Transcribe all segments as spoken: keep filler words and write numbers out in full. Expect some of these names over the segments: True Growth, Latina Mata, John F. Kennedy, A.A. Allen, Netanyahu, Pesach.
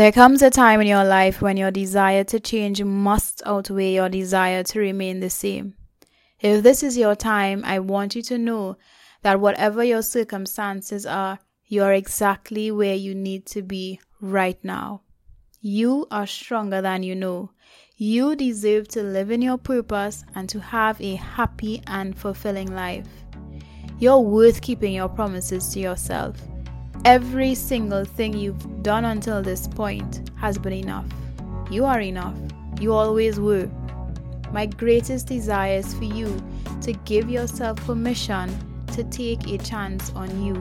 There comes a time in your life when your desire to change must outweigh your desire to remain the same. If this is your time, I want you to know that whatever your circumstances are, you're exactly where you need to be right now. You are stronger than you know. You deserve to live in your purpose and to have a happy and fulfilling life. You're worth keeping your promises to yourself. Every single thing you've done until this point has been enough. You are enough. You always were. My greatest desire is for you to give yourself permission to take a chance on you,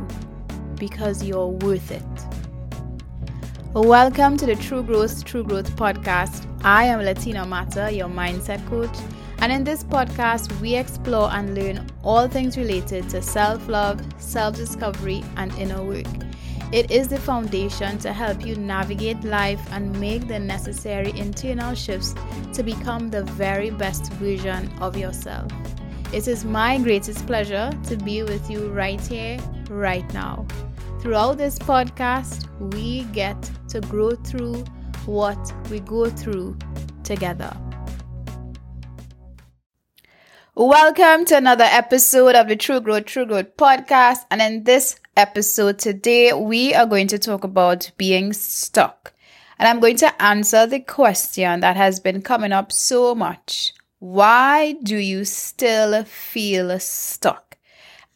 because you're worth it. Welcome to the True Growth, True Growth podcast. I am Latina Mata, your mindset coach, and in this podcast, we explore and learn all things related to self-love, self-discovery, and inner work. It is the foundation to help you navigate life and make the necessary internal shifts to become the very best version of yourself. It is my greatest pleasure to be with you right here, right now. Throughout this podcast, we get to grow through what we go through together. Welcome to another episode of the True Growth, True Growth podcast. And in this episode today, we are going to talk about being stuck. And I'm going to answer the question that has been coming up so much. Why do you still feel stuck?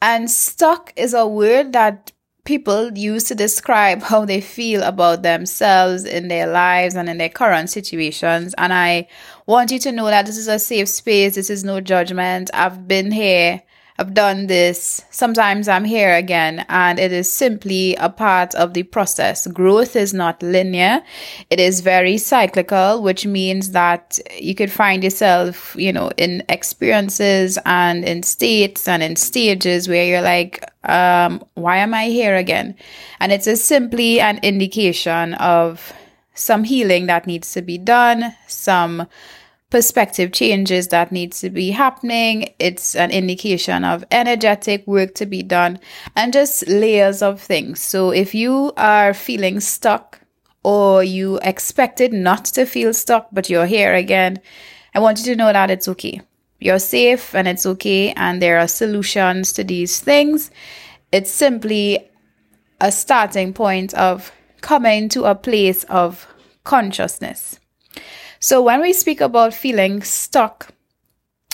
And stuck is a word that people use to describe how they feel about themselves in their lives and in their current situations. And I want you to know that this is a safe space. This is no judgment. I've been here. I've done this. Sometimes I'm here again. And it is simply a part of the process. Growth is not linear. It is very cyclical, which means that you could find yourself, you know, in experiences and in states and in stages where you're like, Um, why am I here again? And it's a simply an indication of some healing that needs to be done, some perspective changes that needs to be happening. It's an indication of energetic work to be done and just layers of things. So if you are feeling stuck or you expected not to feel stuck, but you're here again, I want you to know that it's okay. You're safe and it's okay, and there are solutions to these things. It's simply a starting point of coming to a place of consciousness. So when we speak about feeling stuck,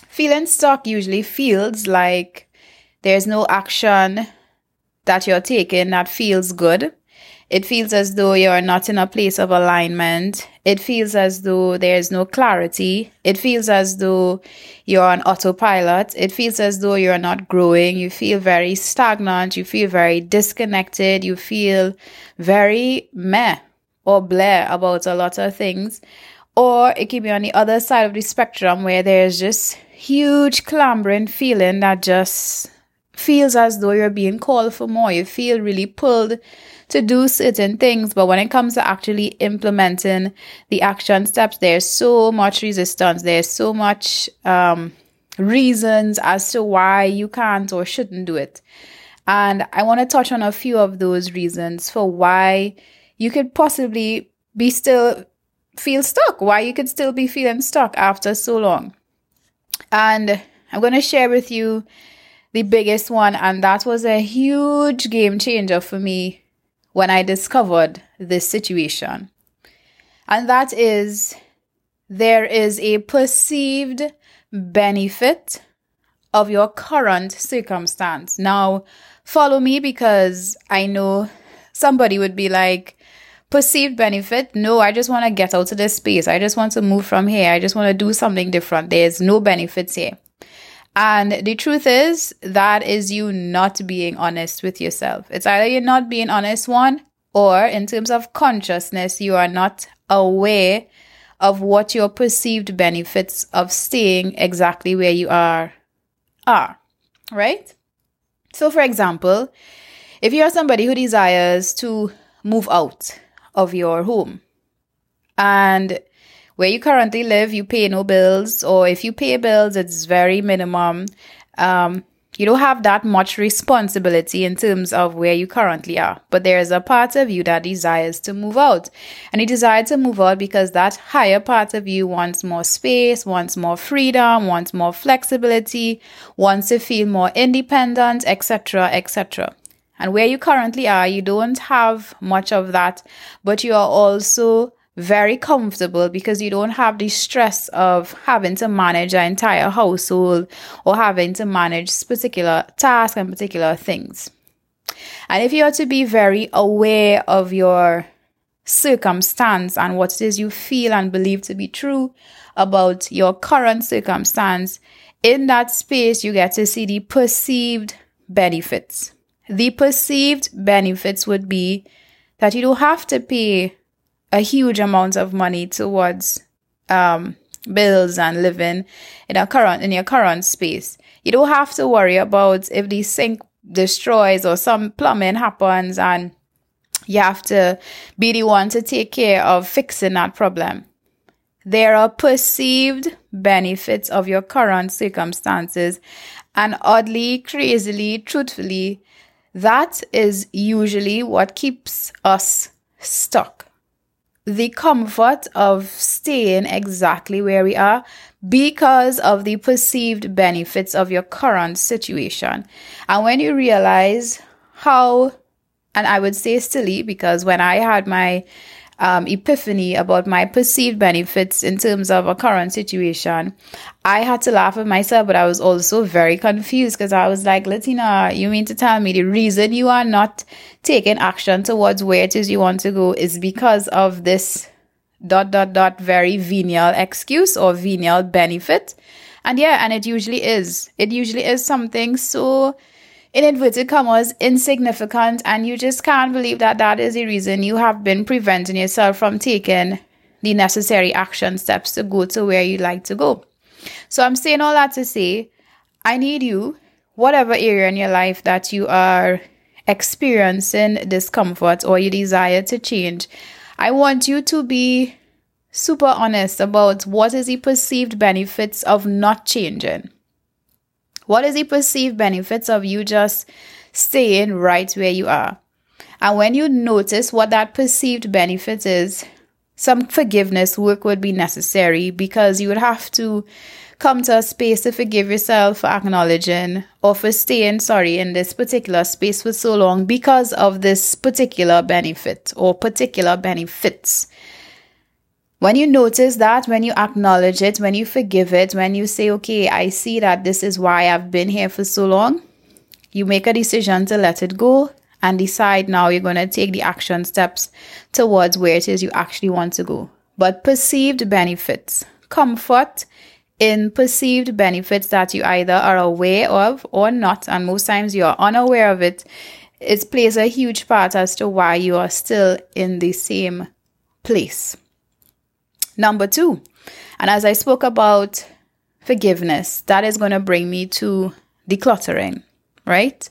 feeling stuck usually feels like there's no action that you're taking that feels good. It feels as though you're not in a place of alignment. It feels as though there's no clarity. It feels as though you're on autopilot. It feels as though you're not growing. You feel very stagnant. You feel very disconnected. You feel very meh or bleh about a lot of things. Or it could be on the other side of the spectrum where there's just huge clambering feeling that just feels as though you're being called for more. You feel really pulled to do certain things, but when it comes to actually implementing the action steps, there's so much resistance. There's so much um, reasons as to why you can't or shouldn't do it. And I want to touch on a few of those reasons for why you could possibly be still feel stuck, why you could still be feeling stuck after so long. And I'm going to share with you the biggest one, and that was a huge game changer for me when I discovered this situation. And that is, there is a perceived benefit of your current circumstance. Now, follow me, because I know somebody would be like, perceived benefit? No, I just want to get out of this space. I just want to move from here. I just want to do something different. There's no benefits here. And the truth is, that is you not being honest with yourself. It's either you're not being honest, one, or in terms of consciousness, you are not aware of what your perceived benefits of staying exactly where you are are, right? So for example, if you're somebody who desires to move out of your home and where you currently live, you pay no bills, or if you pay bills, it's very minimum. Um, You don't have that much responsibility in terms of where you currently are, but there is a part of you that desires to move out. And you desire to move out because that higher part of you wants more space, wants more freedom, wants more flexibility, wants to feel more independent, et cetera, et cetera. And where you currently are, you don't have much of that, but you are also very comfortable because you don't have the stress of having to manage an entire household or having to manage particular tasks and particular things. And if you are to be very aware of your circumstance and what it is you feel and believe to be true about your current circumstance, in that space you get to see the perceived benefits. The perceived benefits would be that you don't have to pay a huge amount of money towards um, bills and living in a current in your current space. You don't have to worry about if the sink destroys or some plumbing happens and you have to be the one to take care of fixing that problem. There are perceived benefits of your current circumstances, and oddly, crazily, truthfully, that is usually what keeps us stuck. The comfort of staying exactly where we are because of the perceived benefits of your current situation. And when you realize how, and I would say silly, because when I had my um, epiphany about my perceived benefits in terms of a current situation, I had to laugh at myself, but I was also very confused because I was like, Latina, you mean to tell me the reason you are not taking action towards where it is you want to go is because of this dot, dot, dot, very venial excuse or venial benefit? And yeah, and it usually is. It usually is something so, in inverted commas, insignificant, and you just can't believe that that is the reason you have been preventing yourself from taking the necessary action steps to go to where you like to go. So I'm saying all that to say, I need you, whatever area in your life that you are experiencing discomfort or you desire to change, I want you to be super honest about what is the perceived benefits of not changing. What is the perceived benefits of you just staying right where you are? And when you notice what that perceived benefit is, some forgiveness work would be necessary because you would have to come to a space to forgive yourself for acknowledging or for staying, sorry, in this particular space for so long because of this particular benefit or particular benefits. When you notice that, when you acknowledge it, when you forgive it, when you say, okay, I see that this is why I've been here for so long, you make a decision to let it go and decide now you're going to take the action steps towards where it is you actually want to go. But perceived benefits, comfort in perceived benefits that you either are aware of or not, and most times you are unaware of it, it plays a huge part as to why you are still in the same place. Number two, and as I spoke about forgiveness, that is going to bring me to decluttering, right?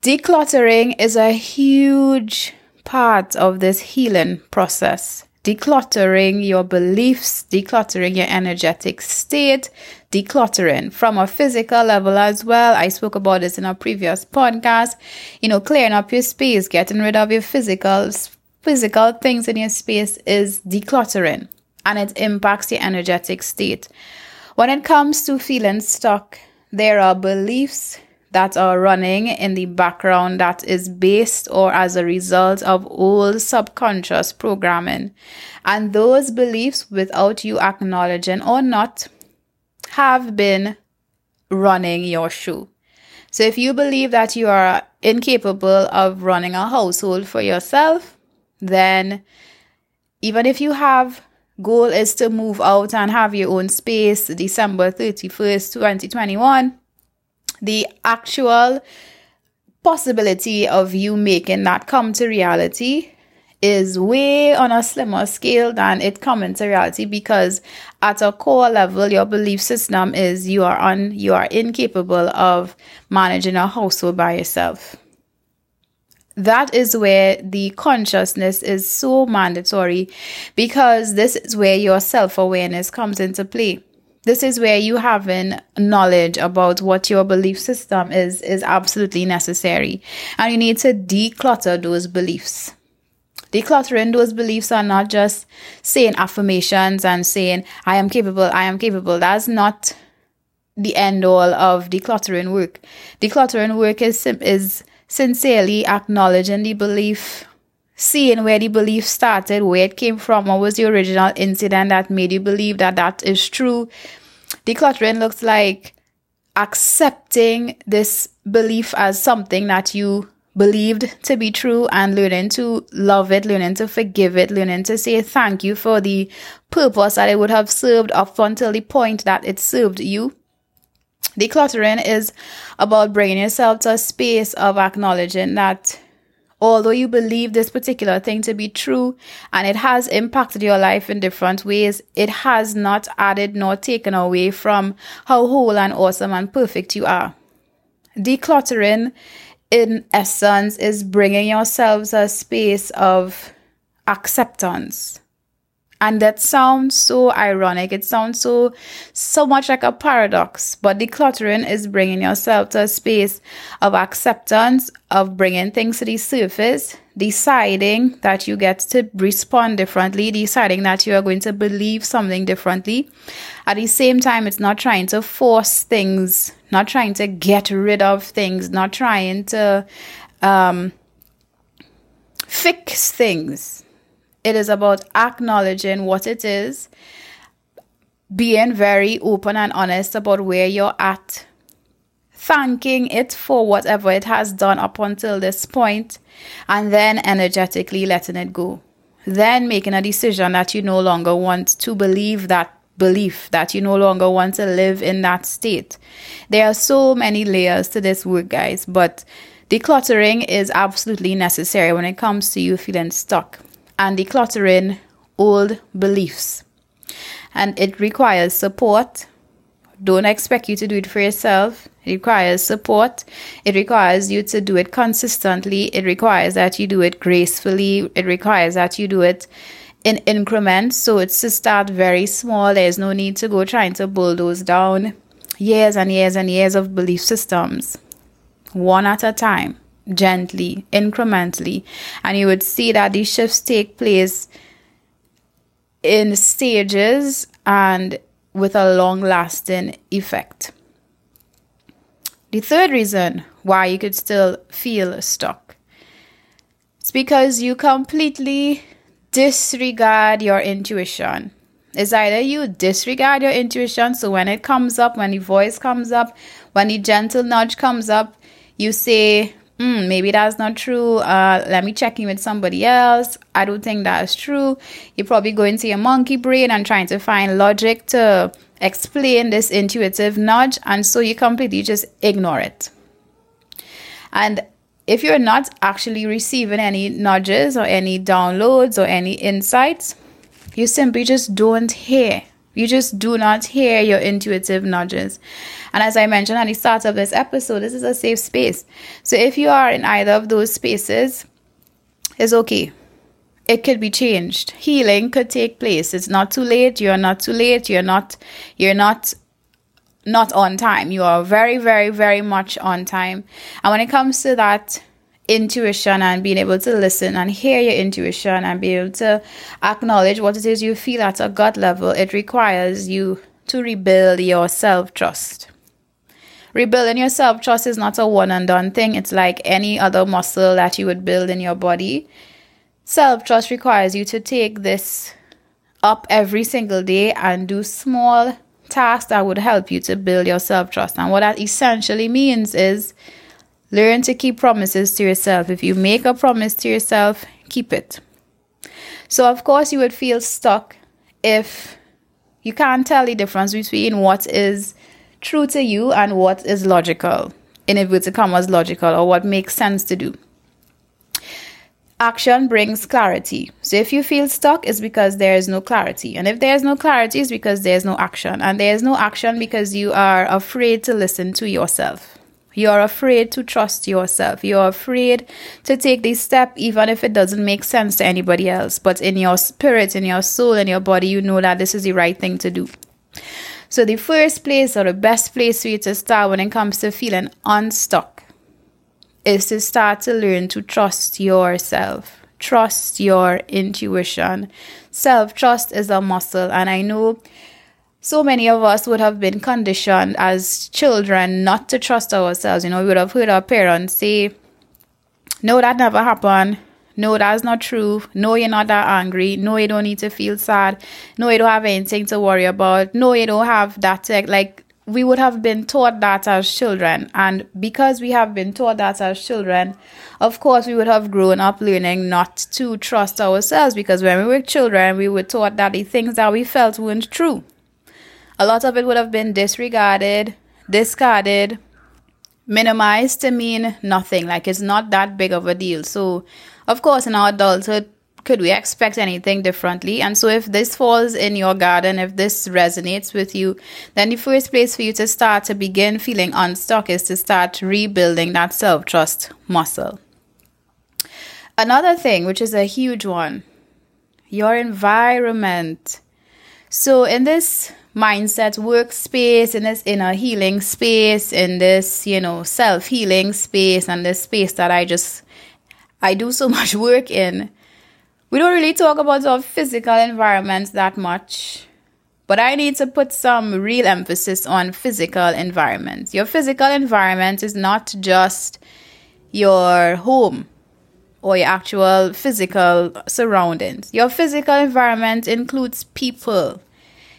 Decluttering is a huge part of this healing process. Decluttering your beliefs, decluttering your energetic state, decluttering from a physical level as well. I spoke about this in a previous podcast, you know, clearing up your space, getting rid of your physical, physical things in your space is decluttering, and it impacts your energetic state. When it comes to feeling stuck, there are beliefs that are running in the background that is based or as a result of old subconscious programming. And those beliefs, without you acknowledging or not, have been running your show. So if you believe that you are incapable of running a household for yourself, then even if you have goal is to move out and have your own space December thirty-first, twenty twenty-one, the actual possibility of you making that come to reality is way on a slimmer scale than it coming to reality, because at a core level, your belief system is you are un, you are incapable of managing a household by yourself. That is where the consciousness is so mandatory, because this is where your self-awareness comes into play. this is where you having knowledge about what your belief system is, is absolutely necessary. And you need to declutter those beliefs. Decluttering those beliefs are not just saying affirmations and saying, I am capable, I am capable. That's not the end all of decluttering work. Decluttering work is, is sincerely acknowledging the belief, seeing where the belief started, where it came from, what was the original incident that made you believe that that is true. Decluttering looks like accepting this belief as something that you believed to be true and learning to love it, learning to forgive it, learning to say thank you for the purpose that it would have served up until the point that it served you. Decluttering is about bringing yourself to a space of acknowledging that although you believe this particular thing to be true and it has impacted your life in different ways, it has not added nor taken away from how whole and awesome and perfect you are. Decluttering, in essence, is bringing yourselves a space of acceptance. And that sounds so ironic. It sounds so, so much like a paradox. But decluttering is bringing yourself to a space of acceptance, of bringing things to the surface, deciding that you get to respond differently, deciding that you are going to believe something differently. At the same time, it's not trying to force things, not trying to get rid of things, not trying to um, fix things. It is about acknowledging what it is, being very open and honest about where you're at, thanking it for whatever it has done up until this point, and then energetically letting it go. Then making a decision that you no longer want to believe that belief, that you no longer want to live in that state. There are so many layers to this work, guys, but decluttering is absolutely necessary when it comes to you feeling stuck and decluttering old beliefs. And it requires support. Don't expect you to do it for yourself. It requires support. It requires you to do it consistently. It requires that you do it gracefully. It requires that you do it in increments. So it's to start very small. There's no need to go trying to bulldoze down years and years and years of belief systems. One at a time. Gently, incrementally, and you would see that these shifts take place in stages and with a long-lasting effect. The third reason why you could still feel stuck is because you completely disregard your intuition. It's either you disregard your intuition, so when it comes up, when the voice comes up, when the gentle nudge comes up, you say, Mm, maybe that's not true. Uh, let me check in with somebody else. I don't think that's true. You're probably going to your monkey brain and trying to find logic to explain this intuitive nudge. And so you completely just ignore it. And if you're not actually receiving any nudges or any downloads or any insights, you simply just don't hear. You just do not hear your intuitive nudges. And as I mentioned at the start of this episode, this is a safe space. So if you are in either of those spaces, it's okay. It could be changed. Healing could take place. It's not too late. You're not too late. You're not, you're not, not on time. You are very, very, very much on time. And when it comes to that intuition and being able to listen and hear your intuition and be able to acknowledge what it is you feel at a gut level, it requires you to rebuild your self-trust. Rebuilding your self-trust is not a one-and-done thing. It's like any other muscle that you would build in your body. Self-trust requires you to take this up every single day and do small tasks that would help you to build your self-trust. And what that essentially means is learn to keep promises to yourself. If you make a promise to yourself, keep it. So, of course, you would feel stuck if you can't tell the difference between what is true to you and what is logical, in inverted commas logical, or what makes sense to do. Action brings clarity. So if you feel stuck, it's because there is no clarity. And if there is no clarity, it's because there is no action. And there is no action because you are afraid to listen to yourself. You're afraid to trust yourself. You're afraid to take this step, even if it doesn't make sense to anybody else. But in your spirit, in your soul, in your body, you know that this is the right thing to do. So the first place or the best place for you to start when it comes to feeling unstuck is to start to learn to trust yourself. Trust your intuition. Self-trust is a muscle, and I know so many of us would have been conditioned as children not to trust ourselves. You know, we would have heard our parents say, no, that never happened. No, that's not true. No, you're not that angry. No, you don't need to feel sad. No, you don't have anything to worry about. No, you don't have that tech. Like, we would have been taught that as children. And because we have been taught that as children, of course, we would have grown up learning not to trust ourselves, because when we were children, we were taught that the things that we felt weren't true. A lot of it would have been disregarded, discarded, minimized to mean nothing. Like, it's not that big of a deal. So, of course, in our adulthood, could we expect anything differently? And so if this falls in your garden, if this resonates with you, then the first place for you to start to begin feeling unstuck is to start rebuilding that self-trust muscle. Another thing, which is a huge one, your environment. So in this mindset workspace, in this inner healing space, in this, you know, self-healing space, and this space that I just, I do so much work in, we don't really talk about our physical environments that much, but I need to put some real emphasis on physical environments. Your physical environment is not just your home or your actual physical surroundings. Your physical environment includes people.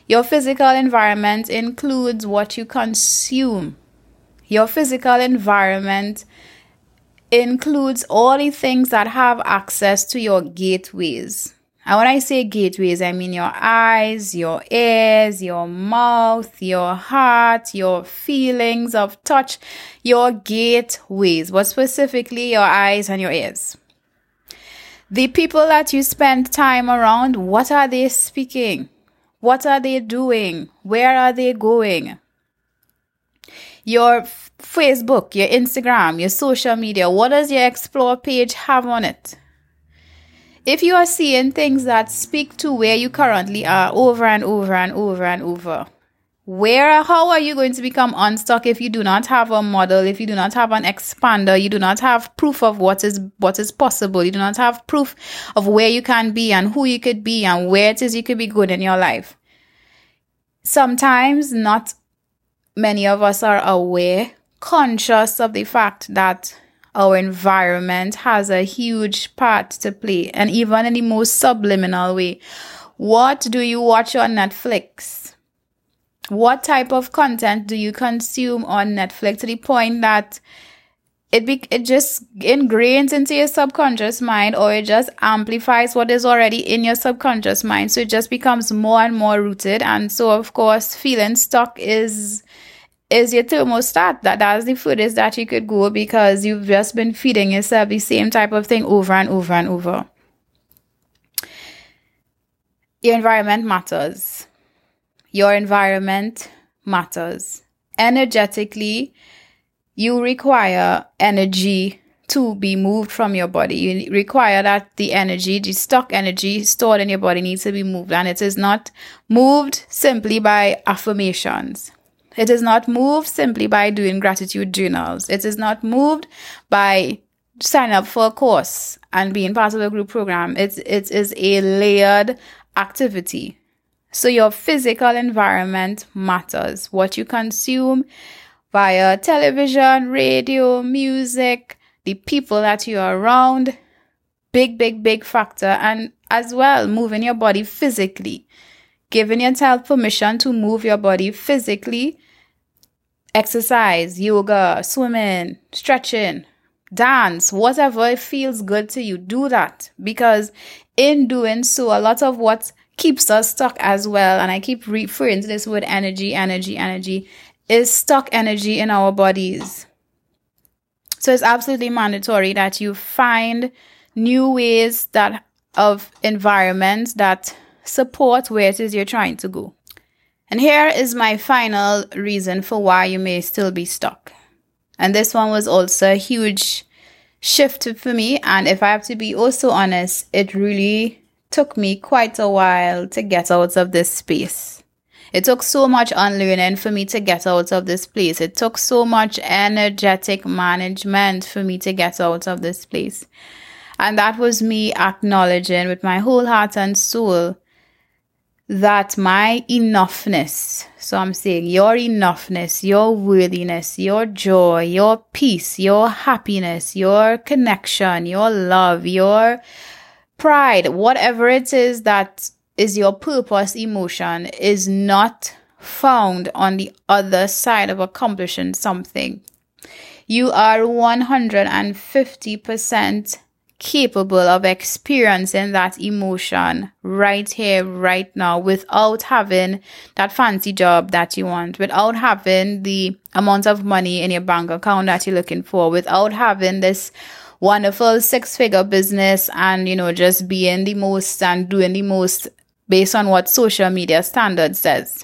Your physical environment includes what you consume. Your physical environment includes all the things that have access to your gateways. And when I say gateways, I mean your eyes, your ears, your mouth, your heart, your feelings of touch, your gateways, but specifically your eyes and your ears. The people that you spend time around, what are they speaking? What are they doing? Where are they going? Your Facebook, your Instagram, your social media, what does your explore page have on it? If you are seeing things that speak to where you currently are over and over and over and over, where, how are you going to become unstuck if you do not have a model, if you do not have an expander, you do not have proof of what is what is possible, you do not have proof of where you can be and who you could be and where it is you could be good in your life? Sometimes not many of us are aware, conscious of the fact that our environment has a huge part to play, and even in the most subliminal way. What do you watch on Netflix? What type of content do you consume on Netflix, to the point that it be, it just ingrains into your subconscious mind, or it just amplifies what is already in your subconscious mind? So it just becomes more and more rooted. And so, of course, feeling stuck is is your thermostat. That that's the furthest that you could go, because you've just been feeding yourself the same type of thing over and over and over. Your environment matters. Your environment matters. Energetically, you require energy to be moved from your body. You require that the energy, the stock energy stored in your body, needs to be moved. And it is not moved simply by affirmations. It is not moved simply by doing gratitude journals. It is not moved by signing up for a course and being part of a group program. It's, it is a layered activity. So your physical environment matters. What you consume via television, radio, music, the people that you are around, big, big, big factor. And as well, moving your body physically, giving yourself permission to move your body physically, exercise, yoga, swimming, stretching, dance, whatever feels good to you, do that. Because in doing so, a lot of what's keeps us stuck as well, and I keep referring to this word energy, energy, energy, is stuck energy in our bodies. So it's absolutely mandatory that you find new ways that of environments that support where it is you're trying to go. And here is my final reason for why you may still be stuck. And this one was also a huge shift for me, and if I have to be also honest, it really took me quite a while to get out of this space. It took so much unlearning for me to get out of this place. It took so much energetic management for me to get out of this place. And that was me acknowledging with my whole heart and soul that my enoughness, so I'm saying your enoughness, your worthiness, your joy, your peace, your happiness, your connection, your love, your pride, whatever it is that is your purpose emotion, is not found on the other side of accomplishing something. You are one hundred fifty percent capable of experiencing that emotion right here, right now, without having that fancy job that you want, without having the amount of money in your bank account that you're looking for, without having this wonderful six-figure business and, you know, just being the most and doing the most based on what social media standards says.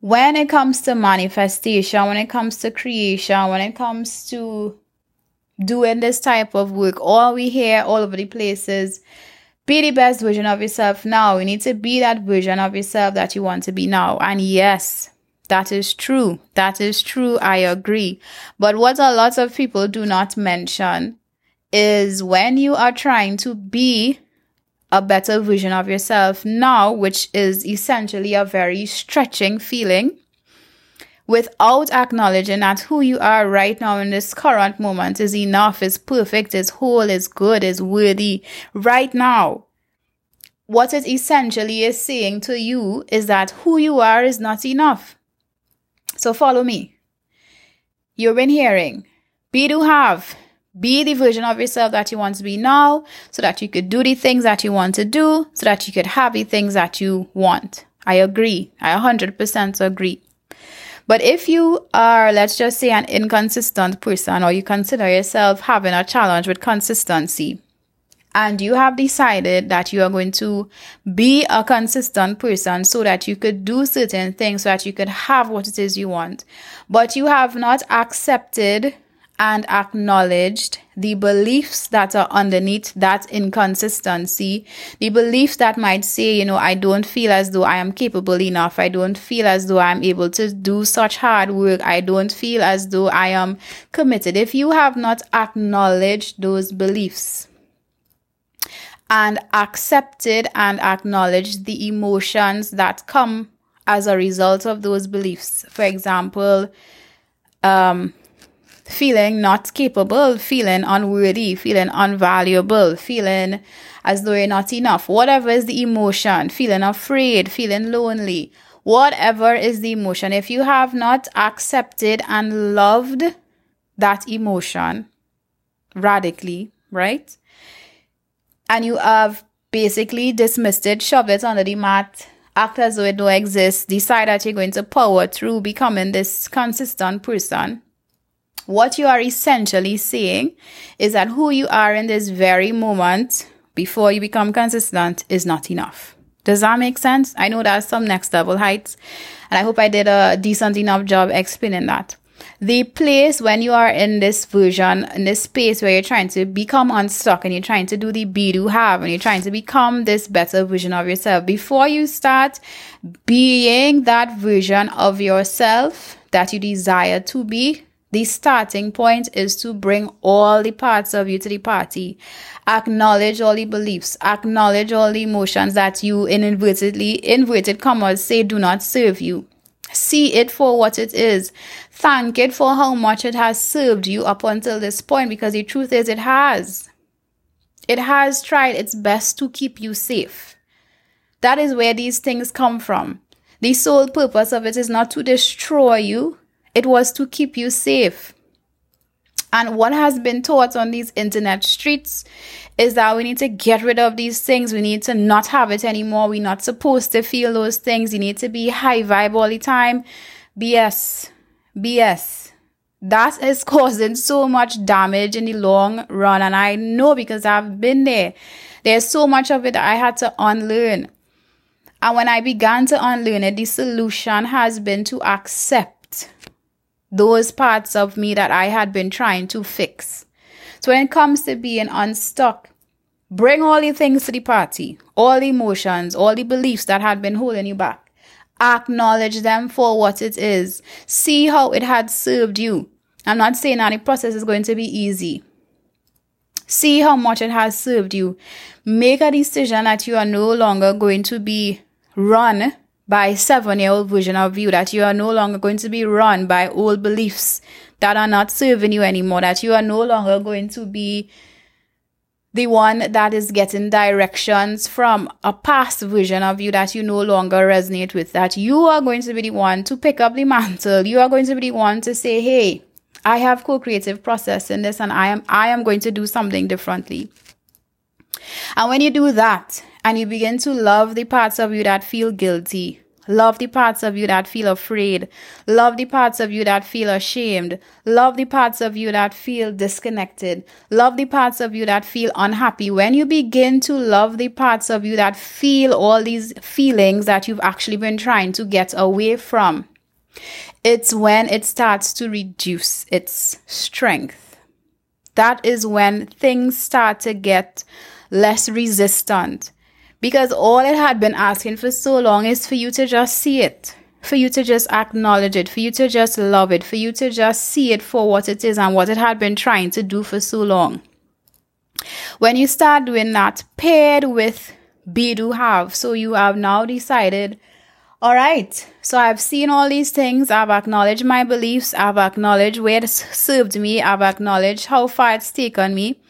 When it comes to manifestation, when it comes to creation, when it comes to doing this type of work, all we hear all over the place is be the best version of yourself now. You need to be that version of yourself that you want to be now. And yes, that is true. That is true. I agree. But what a lot of people do not mention is when you are trying to be a better version of yourself now, which is essentially a very stretching feeling, without acknowledging that who you are right now in this current moment is enough, is perfect, is whole, is good, is worthy right now. What it essentially is saying to you is that who you are is not enough. So follow me. You've been hearing, be to have, be the version of yourself that you want to be now, so that you could do the things that you want to do, so that you could have the things that you want. I agree. I one hundred percent agree. But if you are, let's just say, an inconsistent person, or you consider yourself having a challenge with consistency, and you have decided that you are going to be a consistent person so that you could do certain things, so that you could have what it is you want, but you have not accepted and acknowledged the beliefs that are underneath that inconsistency, the beliefs that might say, you know, I don't feel as though I am capable enough. I don't feel as though I'm able to do such hard work. I don't feel as though I am committed. If you have not acknowledged those beliefs and accepted and acknowledged the emotions that come as a result of those beliefs, for example, um, feeling not capable, feeling unworthy, feeling unvaluable, feeling as though you're not enough, whatever is the emotion, feeling afraid, feeling lonely, whatever is the emotion. If you have not accepted and loved that emotion radically, right? And you have basically dismissed it, shoved it under the mat, act as though it don't exist, decide that you're going to power through becoming this consistent person. What you are essentially saying is that who you are in this very moment before you become consistent is not enough. Does that make sense? I know that's some next level heights, and I hope I did a decent enough job explaining that. The place when you are in this version, in this space where you're trying to become unstuck and you're trying to do the be to have and you're trying to become this better version of yourself, before you start being that version of yourself that you desire to be, the starting point is to bring all the parts of you to the party. Acknowledge all the beliefs. Acknowledge all the emotions that you inadvertently, inverted commas, say do not serve you. See it for what it is. Thank it for how much it has served you up until this point, because the truth is it has. It has tried its best to keep you safe. That is where these things come from. The sole purpose of it is not to destroy you. It was to keep you safe. And what has been taught on these internet streets is that we need to get rid of these things. We need to not have it anymore. We're not supposed to feel those things. You need to be high vibe all the time. B S. B S. That is causing so much damage in the long run. And I know, because I've been there. There's so much of it that I had to unlearn. And when I began to unlearn it, the solution has been to accept those parts of me that I had been trying to fix. So when it comes to being unstuck, Bring all the things to the party, all the emotions, all the beliefs that had been holding you back. Acknowledge them for what it is. See how it had served you. I'm not saying that the process is going to be easy. See how much it has served you. Make a decision that you are no longer going to be run by a seven-year-old version of you, that you are no longer going to be run by old beliefs that are not serving you anymore, that you are no longer going to be the one that is getting directions from a past version of you that you no longer resonate with, that you are going to be the one to pick up the mantle. You are going to be the one to say, hey, I have co-creative process in this, and I am, I am going to do something differently. And when you do that, and you begin to love the parts of you that feel guilty, love the parts of you that feel afraid, love the parts of you that feel ashamed, love the parts of you that feel disconnected, love the parts of you that feel unhappy. When you begin to love the parts of you that feel all these feelings that you've actually been trying to get away from, it's when it starts to reduce its strength. That is when things start to get less resistant. Because all it had been asking for so long is for you to just see it, for you to just acknowledge it, for you to just love it, for you to just see it for what it is and what it had been trying to do for so long. When you start doing that paired with be, do, have, so you have now decided, all right, so I've seen all these things, I've acknowledged my beliefs, I've acknowledged where it served me, I've acknowledged how far it's taken me.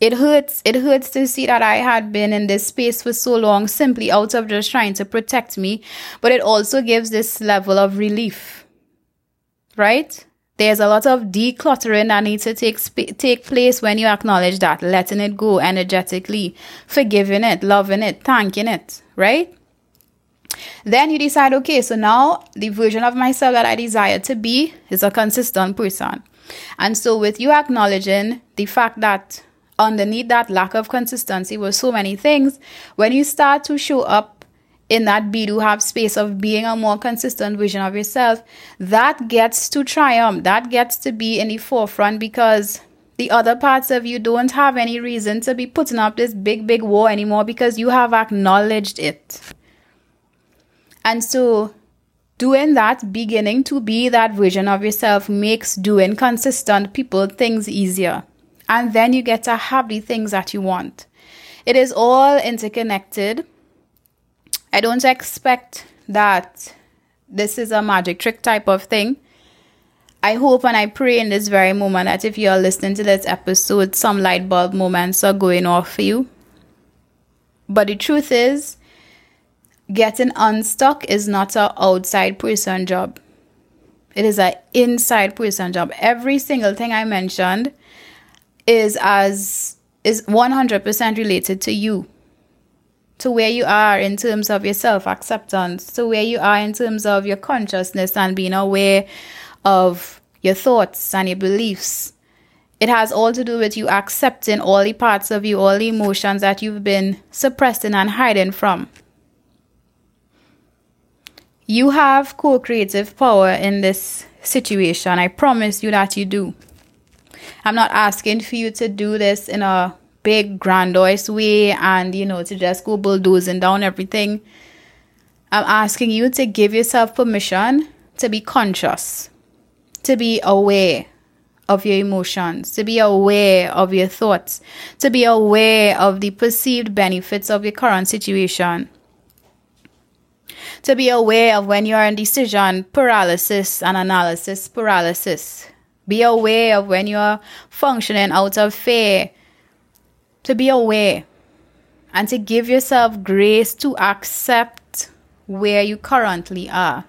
It hurts, it hurts to see that I had been in this space for so long simply out of just trying to protect me, but it also gives this level of relief, right? There's a lot of decluttering that needs to take, sp- take place when you acknowledge that, letting it go energetically, forgiving it, loving it, thanking it, right? Then you decide, okay, so now the version of myself that I desire to be is a consistent person. And so with you acknowledging the fact that underneath that lack of consistency were so many things, when you start to show up in that be, do, have space of being a more consistent version of yourself, that gets to triumph, that gets to be in the forefront, because the other parts of you don't have any reason to be putting up this big, big war anymore, because you have acknowledged it. And so doing that, beginning to be that version of yourself, makes doing consistent people things easier. And then you get to have the things that you want. It is all interconnected. I don't expect that this is a magic trick type of thing. I hope and I pray in this very moment that if you are listening to this episode, some light bulb moments are going off for you. But the truth is, getting unstuck is not an outside person job. It is an inside person job. Every single thing I mentioned is as is one hundred percent related to you, to where you are in terms of your self-acceptance, to where you are in terms of your consciousness and being aware of your thoughts and your beliefs. It has all to do with you accepting all the parts of you, all the emotions that you've been suppressing and hiding from. You have co-creative power in this situation. I promise you that you do. I'm not asking for you to do this in a big, grandiose way and, you know, to just go bulldozing down everything. I'm asking you to give yourself permission to be conscious, to be aware of your emotions, to be aware of your thoughts, to be aware of the perceived benefits of your current situation, to be aware of when you're in decision paralysis and analysis paralysis. Be aware of when you're functioning out of fear. To be aware and to give yourself grace to accept where you currently are.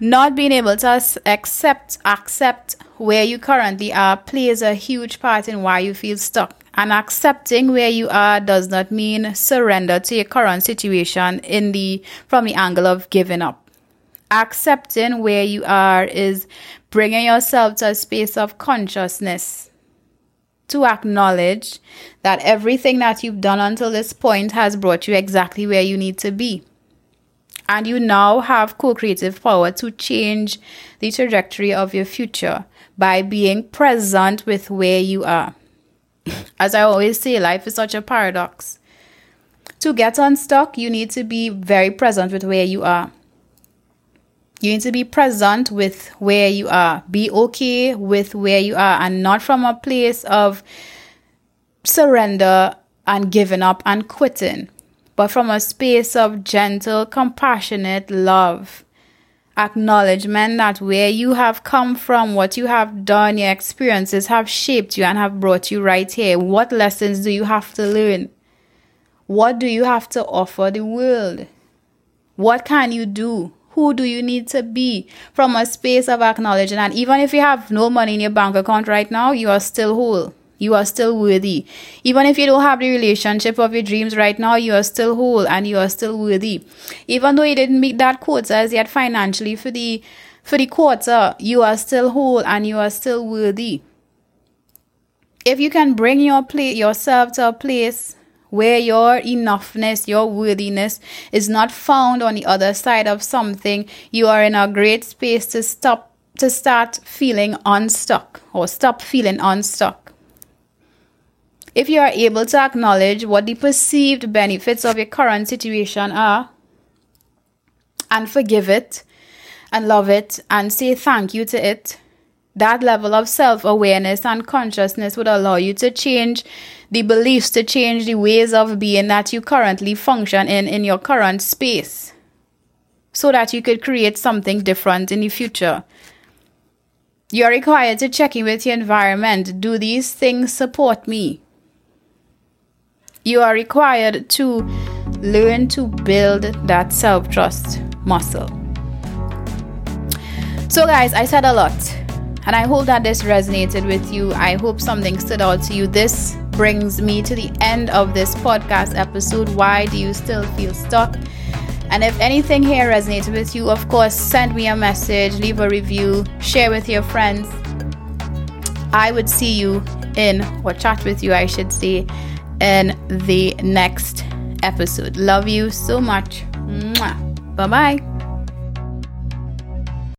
Not being able to accept, accept where you currently are plays a huge part in why you feel stuck. And accepting where you are does not mean surrender to your current situation in the from the angle of giving up. Accepting where you are is bringing yourself to a space of consciousness to acknowledge that everything that you've done until this point has brought you exactly where you need to be. And you now have co-creative power to change the trajectory of your future by being present with where you are. as I always say, life is such a paradox. To get unstuck, you need to be very present with where you are. You need to be present with where you are. Be okay with where you are, and not from a place of surrender and giving up and quitting, but from a space of gentle, compassionate love. Acknowledgement that where you have come from, what you have done, your experiences have shaped you and have brought you right here. What lessons do you have to learn? What do you have to offer the world? What can you do? Who do you need to be? From a space of acknowledging that even if you have no money in your bank account right now, you are still whole. You are still worthy. Even if you don't have the relationship of your dreams right now, you are still whole and you are still worthy. Even though you didn't meet that quota as yet financially for the, for the quarter, you are still whole and you are still worthy. If you can bring your pla- yourself to a place where your enoughness, your worthiness is not found on the other side of something, you are in a great space to stop, to start feeling unstuck or stop feeling unstuck. If you are able to acknowledge what the perceived benefits of your current situation are and forgive it and love it and say thank you to it, that level of self-awareness and consciousness would allow you to change the beliefs, to change the ways of being that you currently function in, in your current space, so that you could create something different in the future. You're required to check in with your environment. Do these things support me? You are required to learn to build that self-trust muscle. So guys, I said a lot. And I hope that this resonated with you. I hope something stood out to you. This brings me to the end of this podcast episode. Why do you still feel stuck? And if anything here resonated with you, of course, send me a message, leave a review, share with your friends. I would see you in, or chat with you, I should say, in the next episode. Love you so much. Mwah. Bye-bye.